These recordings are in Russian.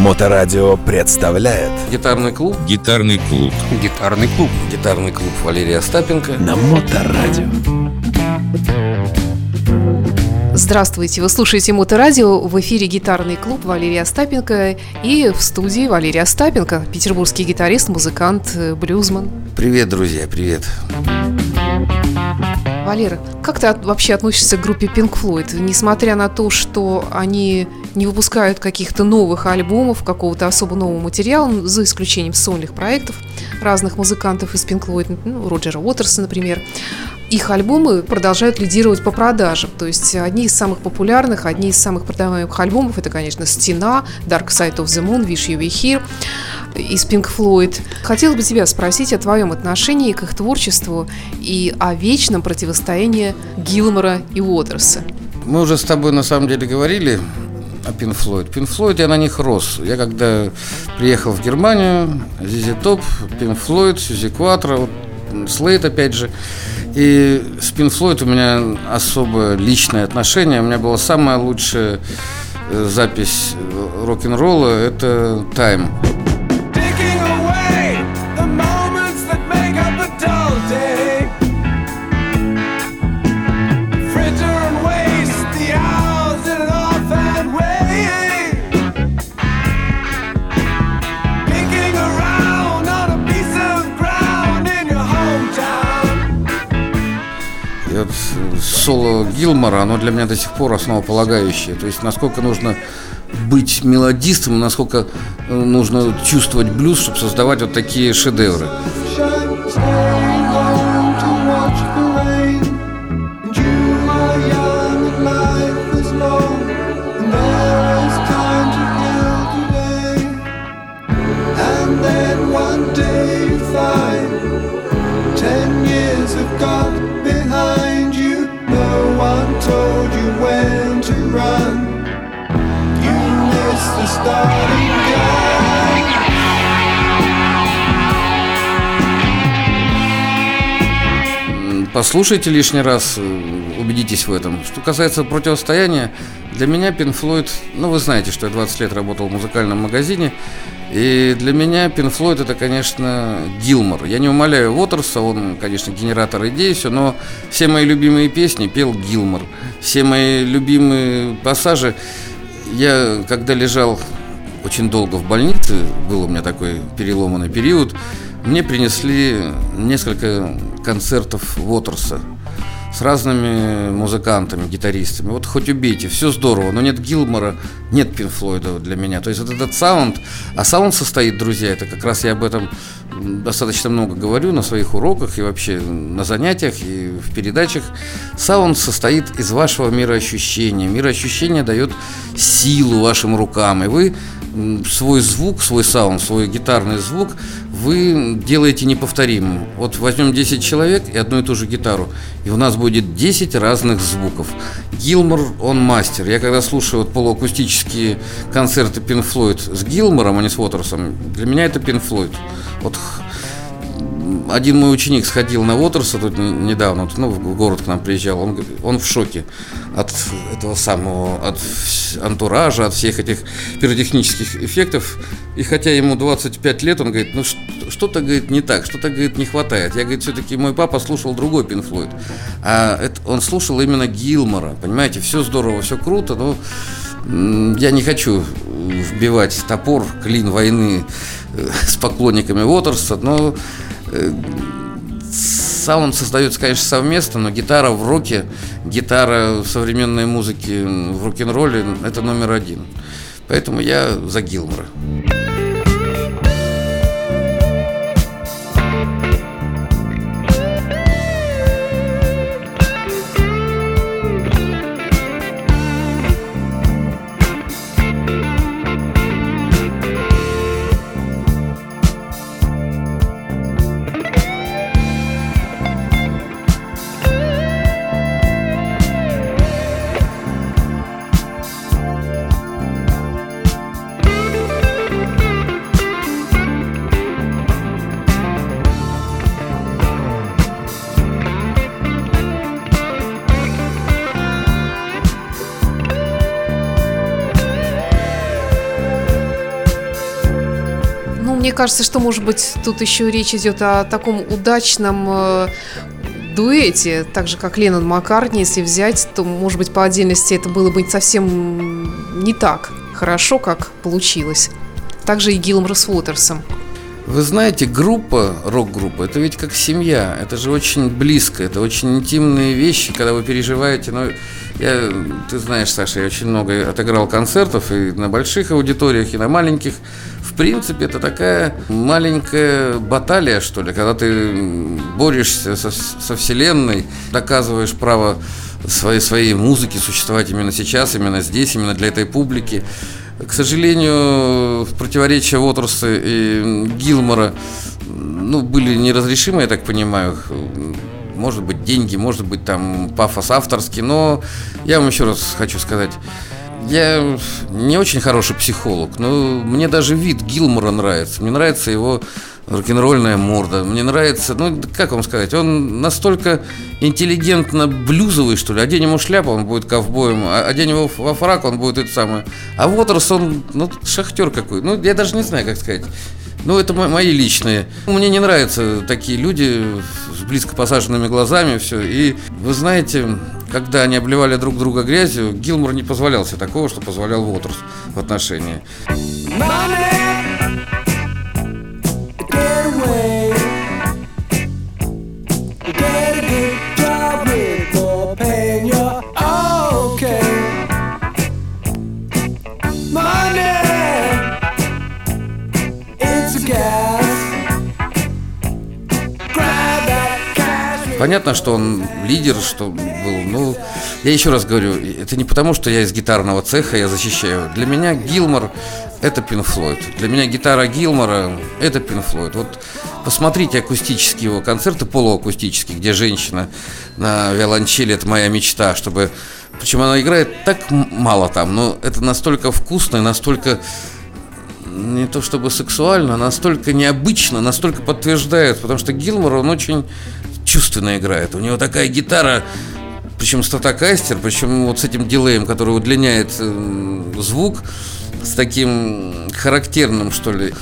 Моторадио представляет Гитарный клуб. Гитарный клуб. Гитарный клуб. Гитарный клуб Валерия Остапенко на Моторадио. Здравствуйте, вы слушаете Моторадио, в эфире Гитарный клуб Валерия Остапенко, и в студии Валерия Остапенко, петербургский гитарист, музыкант, блюзман. Привет, друзья, привет. Валера, как ты вообще относишься к группе Pink Floyd? Несмотря на то, что они не выпускают каких-то новых альбомов, какого-то особо нового материала, за исключением сольных проектов разных музыкантов из Pink Floyd, Роджера Уотерса, например, их альбомы продолжают лидировать по продажам. То есть одни из самых популярных, одни из самых продаваемых альбомов — это, конечно, «Стена», «Dark Side of the Moon», «Wish You Were Here» из Pink Floyd. Хотела бы тебя спросить о твоем отношении к их творчеству и о вечном противостоянии Гилмора и Уотерса. Мы уже с тобой на самом деле говорили о Pink Floyd. Pink Floyd, я на них рос. Я когда приехал в Германию, ZZ Top, Pink Floyd, Сюзи Кваторо, Слейт, опять же. И с Pink Floyd у меня особое личное отношение. У меня была самая лучшая запись рок-н-ролла — это «Time». Соло Гилмора, оно для меня до сих пор основополагающее. То есть насколько нужно быть мелодистом, насколько нужно чувствовать блюз, чтобы создавать вот такие шедевры. Послушайте лишний раз, убедитесь в этом. Что касается противостояния, для меня Pink Floyd, вы знаете, что я 20 лет работал в музыкальном магазине, и для меня Pink Floyd — это, конечно, Гилмор. Я не умаляю Уотерса, он, конечно, генератор идей, все, но все мои любимые песни пел Гилмор. Все мои любимые пассажи. Я, когда лежал очень долго в больнице, был у меня такой переломанный период, мне принесли несколько концертов Уотерса с разными музыкантами, гитаристами. Вот хоть убейте, все здорово, но нет Гилмора, нет Pink Floyd для меня. То есть вот этот саунд, а саунд состоит, друзья, это как раз я об этом достаточно много говорю на своих уроках и вообще на занятиях и в передачах. Саунд состоит из вашего мироощущения. Мироощущение дает силу вашим рукам, и вы свой звук, свой саунд, свой гитарный звук вы делаете неповторимым. Вот возьмем 10 человек и одну и ту же гитару, и у нас будет 10 разных звуков. Гилмор, он мастер. Я когда слушаю полуакустические концерты Pink Floyd с Гилмором, а не с Уотерсом, для меня это Pink Floyd. Вот один мой ученик сходил на Уотерса тут недавно, в город к нам приезжал, он в шоке от этого самого, от антуража, от всех этих пиротехнических эффектов. И хотя ему 25 лет, он говорит, что-то, говорит, не так, что-то, говорит, не хватает. Я, говорит, все-таки мой папа слушал другой Pink Floyd, он слушал именно Гилмора, понимаете, все здорово, все круто, но я не хочу вбивать топор, клин войны с поклонниками Уотерса, но саунд создается, конечно, совместно, но гитара в роке, гитара в современной музыке, в рок-н-ролле – это номер один. Поэтому я за Гилмора. мне кажется, что, может быть, тут еще речь идет о таком удачном дуэте, так же, как Леннон Маккартни, если взять, то, может быть, по отдельности это было бы совсем не так хорошо, как получилось. Также и Гилмор с Уотерсом. Вы знаете, группа, рок-группа, это ведь как семья, это же очень близко, это очень интимные вещи, когда вы переживаете, но ты знаешь, Саша, я очень много отыграл концертов и на больших аудиториях, и на маленьких. В принципе, это такая маленькая баталия, что ли, когда ты борешься со вселенной, доказываешь право своей музыки существовать именно сейчас, именно здесь, именно для этой публики. К сожалению, противоречия Уотерса и Гилмора, были неразрешимы, я так понимаю. Может быть, деньги, может быть, там пафос авторский, но я вам еще раз хочу сказать, я не очень хороший психолог, но мне даже вид Гилмора нравится, мне нравится его рок-н-ролльная морда, мне нравится, как вам сказать, он настолько интеллигентно блюзовый, что ли, одень ему шляпу, он будет ковбоем, одень его во фрак, он будет это самое, а Уотерс, он, шахтер какой, я даже не знаю, как сказать. Это мои личные. Мне не нравятся такие люди с близко посаженными глазами, все. И вы знаете, когда они обливали друг друга грязью, Гилмор не позволял себе такого, что позволял Уотерс в отношении. Понятно, что он лидер, что был, я еще раз говорю, это не потому, что я из гитарного цеха, я защищаю. Для меня Гилмор – это Pink Floyd. Для меня гитара Гилмора – это Pink Floyd. Посмотрите акустические его концерты, полуакустические, где женщина на виолончели – это моя мечта, чтобы… Причем она играет так мало там, но это настолько вкусно и настолько… не то чтобы сексуально, настолько необычно, настолько подтверждает, потому что Гилмор, он очень чувственно играет. У него такая гитара, причем стратокастер, причем с этим дилеем, который удлиняет звук, с таким характерным, что ли.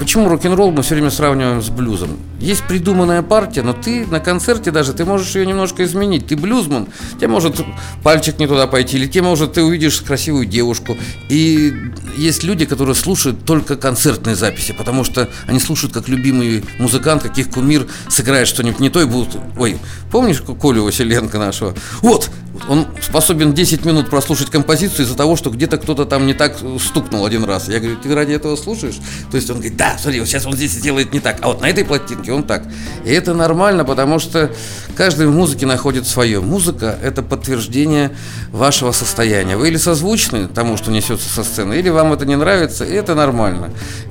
Почему рок-н-ролл мы все время сравниваем с блюзом? Есть придуманная партия, но ты на концерте даже, ты можешь ее немножко изменить. Ты блюзман, тебе может пальчик не туда пойти, или тебе может ты увидишь красивую девушку. И есть люди, которые слушают только концертные записи, потому что они слушают, как любимый музыкант, как их кумир сыграет что-нибудь не то и будут... Ой, помнишь Колю Василенко нашего? Вот! Он способен 10 минут прослушать композицию из-за того, что где-то кто-то там не так стукнул один раз. Я говорю, ты ради этого слушаешь? То есть он говорит, да, смотри, вот сейчас он здесь делает не так, а вот на этой пластинке он так. И это нормально, потому что каждый в музыке находит свое. Музыка – это подтверждение вашего состояния. Вы или созвучны тому, что несется со сцены, или вам это не нравится, и это нормально.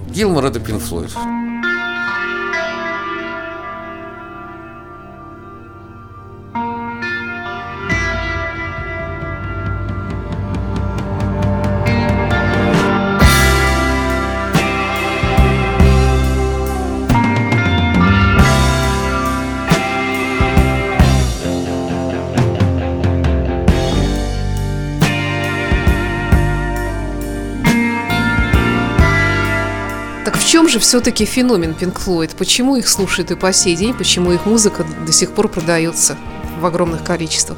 Гилмор – это Pink Floyd. В чем же все-таки феномен Pink Floyd? Почему их слушают и по сей день? Почему их музыка до сих пор продается в огромных количествах?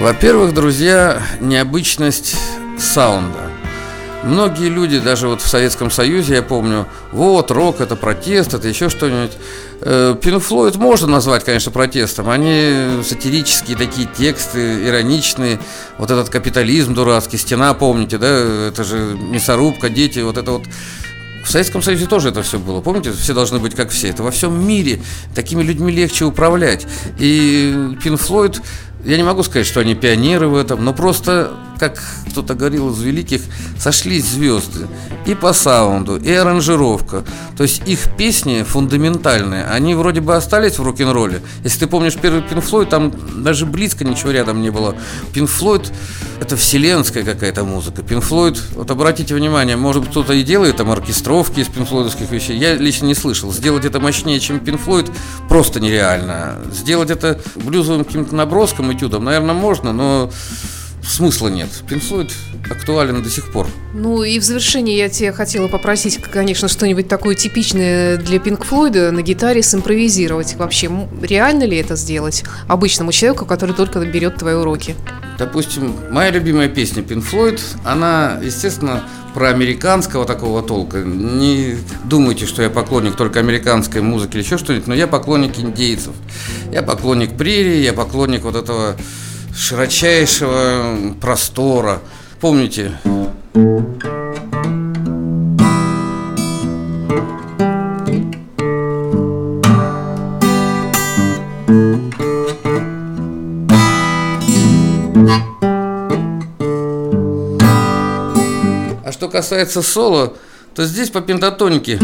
Во-первых, друзья, необычность саунда. Многие люди, даже в Советском Союзе, я помню, рок – это протест, это еще что-нибудь. Pink Floyd можно назвать, конечно, протестом. Они сатирические такие тексты, ироничные. Этот капитализм дурацкий, стена, помните, да? Это же мясорубка, дети, . В Советском Союзе тоже это все было. Помните, все должны быть как все. Это во всем мире. Такими людьми легче управлять. И Pink Floyd, я не могу сказать, что они пионеры в этом, но просто как кто-то говорил из великих, сошлись звезды и по саунду, и аранжировка. То есть их песни фундаментальные, они вроде бы остались в рок-н-ролле. Если ты помнишь первый Pink Floyd, там даже близко ничего рядом не было. Pink Floyd — это вселенская какая-то музыка. Pink Floyd, вот обратите внимание, может быть, кто-то и делает там оркестровки из Pink Floyd-овских вещей, я лично не слышал. Сделать это мощнее, чем Pink Floyd, просто нереально. Сделать это блюзовым каким-то наброском, этюдом, наверное, можно, но смысла нет. Pink Floyd актуален до сих пор. Ну и в завершение я тебя хотела попросить, конечно, что-нибудь такое типичное для Pink Floyd на гитаре симпровизировать. Вообще, реально ли это сделать обычному человеку, который только берет твои уроки? Допустим, моя любимая песня Pink Floyd, она, естественно, про американского такого толка. Не думайте, что я поклонник только американской музыки или еще что-нибудь, но я поклонник индейцев. Я поклонник прерии, я поклонник вот этого широчайшего простора. Помните? А что касается соло, то здесь по пентатонике.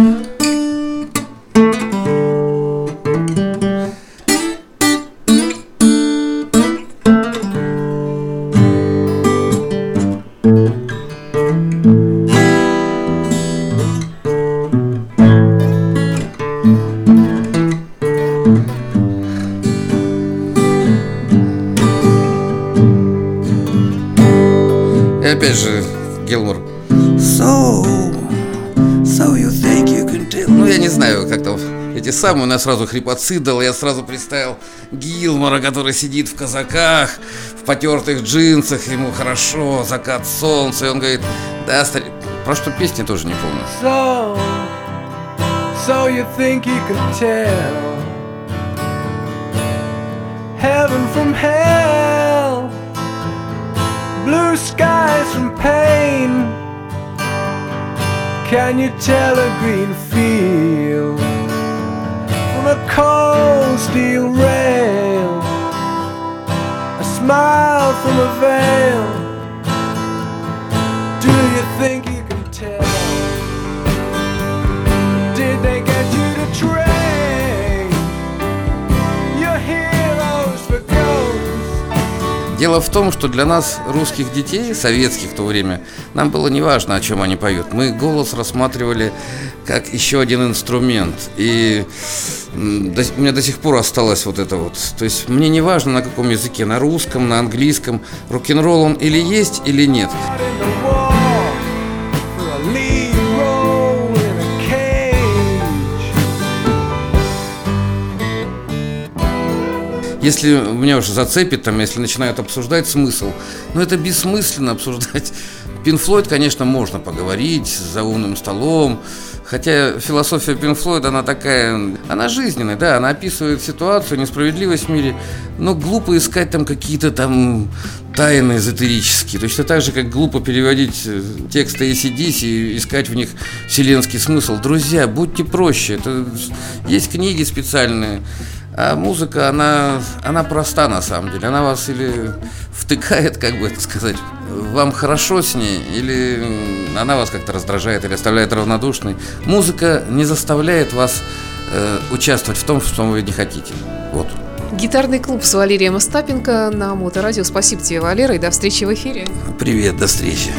Опять же, Гилмор. So you think you can tell. Ну, я не знаю, как там эти самые, но я сразу хрипотцы дал, я сразу представил Гилмора, который сидит в казаках, в потертых джинсах, ему хорошо, закат солнца, и он говорит, да, старик, про что песни тоже не помню. So you think you can tell heaven from hell, blue skies from pain. Can you tell a green field from a cold steel rail, a smile from a veil? Do you think you can tell? Did they get you to train your heroes for gold? Дело в том, что для нас, русских детей, советских в то время, нам было неважно, о чем они поют. Мы голос рассматривали как еще один инструмент. И у меня до сих пор осталось вот это вот. То есть мне не важно, на каком языке, на русском, на английском. Рок-н-ролл он или есть, или нет. Если меня уже зацепит, там, если начинают обсуждать смысл, но это бессмысленно обсуждать. Pink Floyd, конечно, можно поговорить за умным столом, хотя философия Pink Floyd, она такая, она жизненная, да, она описывает ситуацию, несправедливость в мире, но глупо искать там какие-то там тайны эзотерические, точно так же, как глупо переводить тексты AC/DC и искать в них вселенский смысл. Друзья, будьте проще, это... есть книги специальные. А музыка, она проста на самом деле, она вас или втыкает, как бы это сказать, вам хорошо с ней, или она вас как-то раздражает, или оставляет равнодушной. Музыка не заставляет вас участвовать в том, что вы не хотите. Вот. Гитарный клуб с Валерием Остапенко на Моторадио. Спасибо тебе, Валера, и до встречи в эфире. Привет, до встречи.